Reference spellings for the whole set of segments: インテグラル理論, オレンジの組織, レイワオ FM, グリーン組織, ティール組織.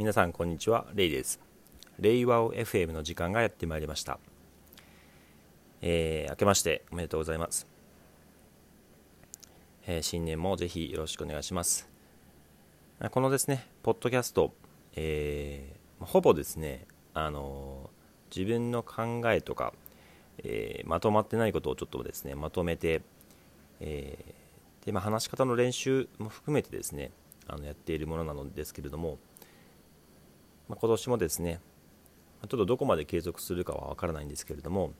皆さんこんにちは、レイです。レイワオ FM の時間がやってまいりました。明けましておめでとうございます。新年もぜひよろしくお願いします。このですねポッドキャスト、ほぼですね自分の考えとか、まとまってないことをちょっとですねまとめて、で話し方の練習も含めてですねやっているものなのですけれども、今年もですねちょっとどこまで継続するかは分からないんですけれども、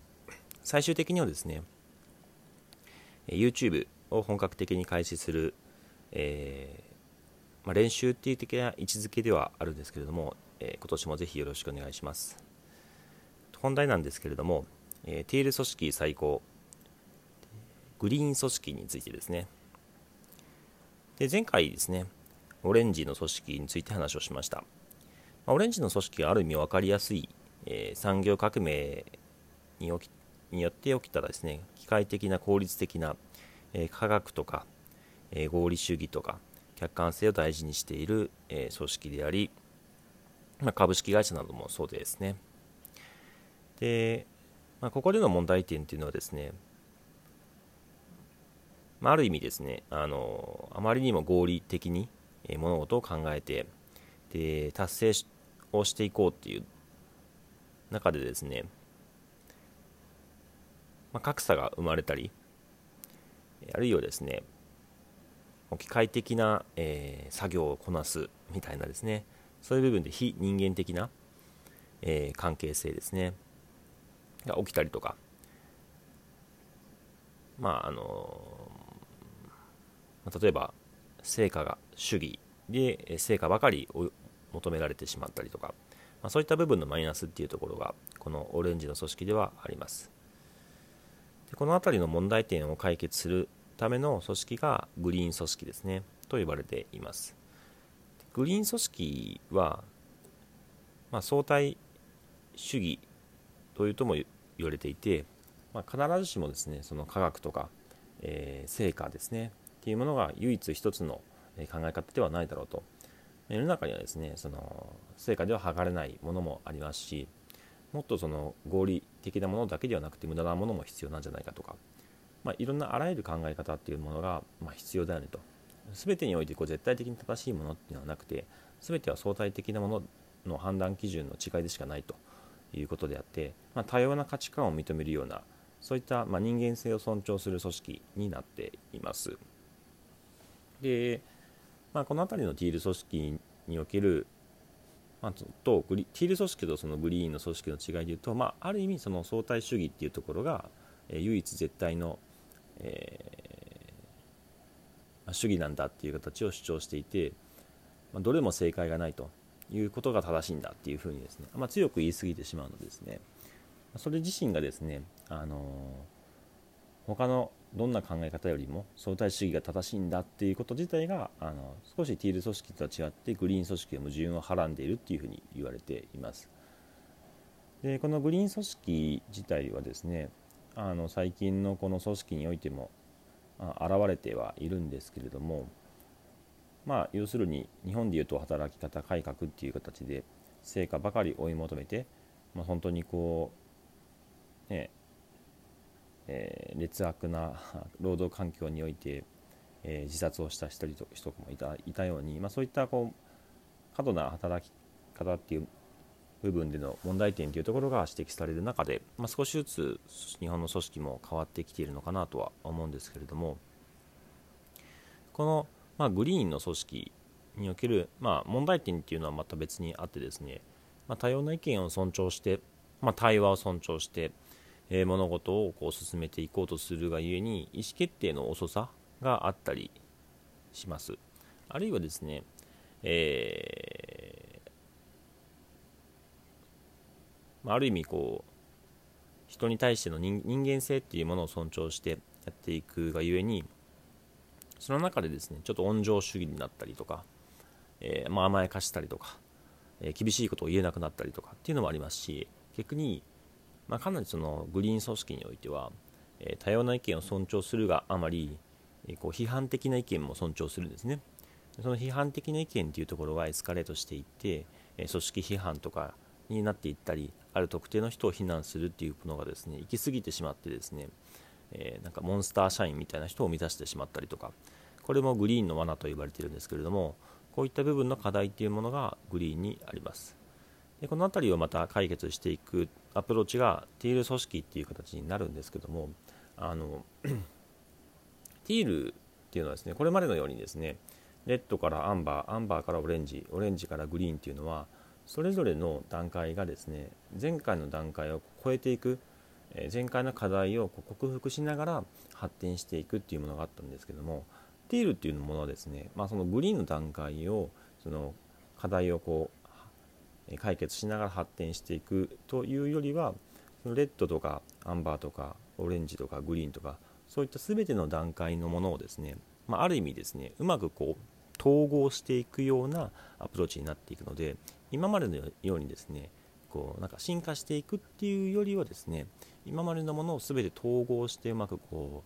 最終的にはですね YouTube を本格的に開始する、練習っていう的な位置づけではあるんですけれども、今年もぜひよろしくお願いします。本題なんですけれども、ティール組織最高グリーン組織についてですね。で前回ですねオレンジの組織について話をしました。オレンジの組織はある意味分かりやすい、産業革命によって起きたですね機械的な効率的な、科学とか、合理主義とか客観性を大事にしている、組織であり、株式会社などもそうですね。で、ここでの問題点というのはですね、ある意味ですねあまりにも合理的に物事を考えてで達成をしていこうっていう中でですね、格差が生まれたり、あるいはですね機械的な、作業をこなすみたいなですねそういう部分で非人間的な、関係性ですねが起きたりとか、例えば成果が主義で成果ばかりを求められてしまったりとか、そういった部分のマイナスっていうところがこのオレンジの組織ではあります。でこのあたりの問題点を解決するための組織がグリーン組織ですねと言われています。グリーン組織は、相対主義というとも言われていて、必ずしもですねその科学とか、成果ですねっていうものが唯一一つの考え方ではないだろうと。世の中にはですねその成果では測れないものもありますし、もっとその合理的なものだけではなくて無駄なものも必要なんじゃないかとか、いろんなあらゆる考え方っていうものが必要だよねと。全てにおいて絶対的に正しいものっていうのはなくて、全ては相対的なものの判断基準の違いでしかないということであって、多様な価値観を認めるようなそういった人間性を尊重する組織になっています。でこの辺りのティール組織における、ティール組織とそのグリーンの組織の違いでいうと、ある意味その相対主義っていうところが、唯一絶対の、主義なんだっていう形を主張していて、どれも正解がないということが正しいんだっていうふうにですね、強く言い過ぎてしまうのですね。それ自身がですね他のどんな考え方よりも相対主義が正しいんだっていうこと自体が少しティール組織とは違ってグリーン組織が矛盾をはらんでいるっていうふうに言われています。でこのグリーン組織自体はですね最近のこの組織においても現れてはいるんですけれども、要するに日本でいうと働き方改革っていう形で成果ばかり追い求めて、本当にこうね劣悪な労働環境において、自殺をした人もいたように、そういったこう過度な働き方っていう部分での問題点というところが指摘される中で、少しずつ日本の組織も変わってきているのかなとは思うんですけれども、この、グリーンの組織における、問題点っていうのはまた別にあってですね、多様な意見を尊重して、対話を尊重して物事をこう進めていこうとするがゆえに意思決定の遅さがあったりします。あるいはですね、ある意味こう人に対しての人間性っていうものを尊重してやっていくがゆえに、その中でですねちょっと温情主義になったりとか、甘やかしたりとか、厳しいことを言えなくなったりとかっていうのもありますし、逆にかなりそのグリーン組織においては、多様な意見を尊重するがあまり、こう批判的な意見も尊重するんですね。その批判的な意見というところがエスカレートしていって、組織批判とかになっていったり、ある特定の人を非難するっていうのがですね、行き過ぎてしまってですね、なんかモンスター社員みたいな人を生み出してしまったりとか、これもグリーンの罠と言われているんですけれども、こういった部分の課題というものがグリーンにあります。でこの辺りをまた解決していくアプローチがティール組織っていう形になるんですけども、ティールっていうのはですね、これまでのようにですね、レッドからアンバー、アンバーからオレンジ、オレンジからグリーンっていうのは、それぞれの段階がですね、前回の段階を超えていく、前回の課題を克服しながら発展していくっていうものがあったんですけども、ティールっていうものはですね、そのグリーンの段階を、その課題をこう解決しながら発展していくというよりは、そのレッドとかアンバーとかオレンジとかグリーンとか、そういった全ての段階のものをですね、ある意味ですね、うまくこう統合していくようなアプローチになっていくので、今までのようにですね、こうなんか進化していくっていうよりはですね、今までのものを全て統合してうまくこ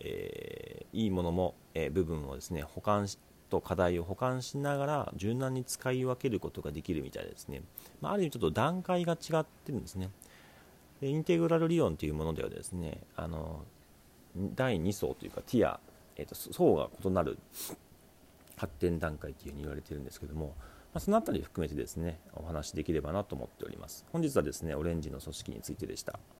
う、いいものも、部分をですね、補完と課題を補完しながら柔軟に使い分けることができるみたいですね、ある意味ちょっと段階が違ってるんですね。でインテグラル理論というものではですね、第2層というかティア、層が異なる発展段階というふうに言われているんですけども、そのあたり含めてですね、お話しできればなと思っております。本日はですね、オレンジの組織についてでした。